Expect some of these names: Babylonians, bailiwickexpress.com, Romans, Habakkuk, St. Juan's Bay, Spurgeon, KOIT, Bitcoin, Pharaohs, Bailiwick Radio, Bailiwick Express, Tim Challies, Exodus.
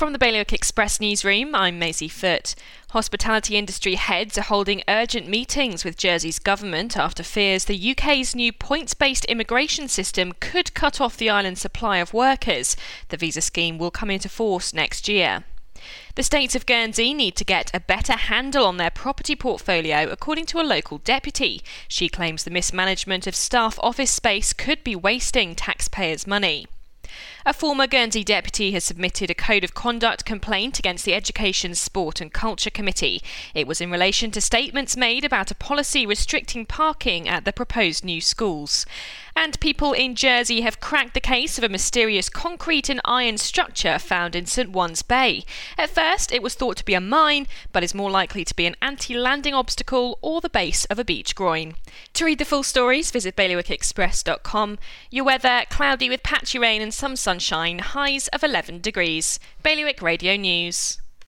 From the Bailiwick Express newsroom, I'm Maisie Foote. Hospitality industry heads are holding urgent meetings with Jersey's government after fears the UK's new points-based immigration system could cut off the island's supply of workers. The visa scheme will come into force next year. The states of Guernsey need to get a better handle on their property portfolio, according to a local deputy. She claims the mismanagement of staff office space could be wasting taxpayers' money. A former Guernsey deputy has submitted a code of conduct complaint against the Education, Sport and Culture Committee. It was in relation to statements made about a policy restricting parking at the proposed new schools. And people in Jersey have cracked the case of a mysterious concrete and iron structure found in St. Juan's Bay. At first, it was thought to be a mine, but is more likely to be an anti-landing obstacle or the base of a beach groin. To read the full stories, visit bailiwickexpress.com. Your weather, cloudy with patchy rain and some sunshine, highs of 11 degrees. Bailiwick Radio News.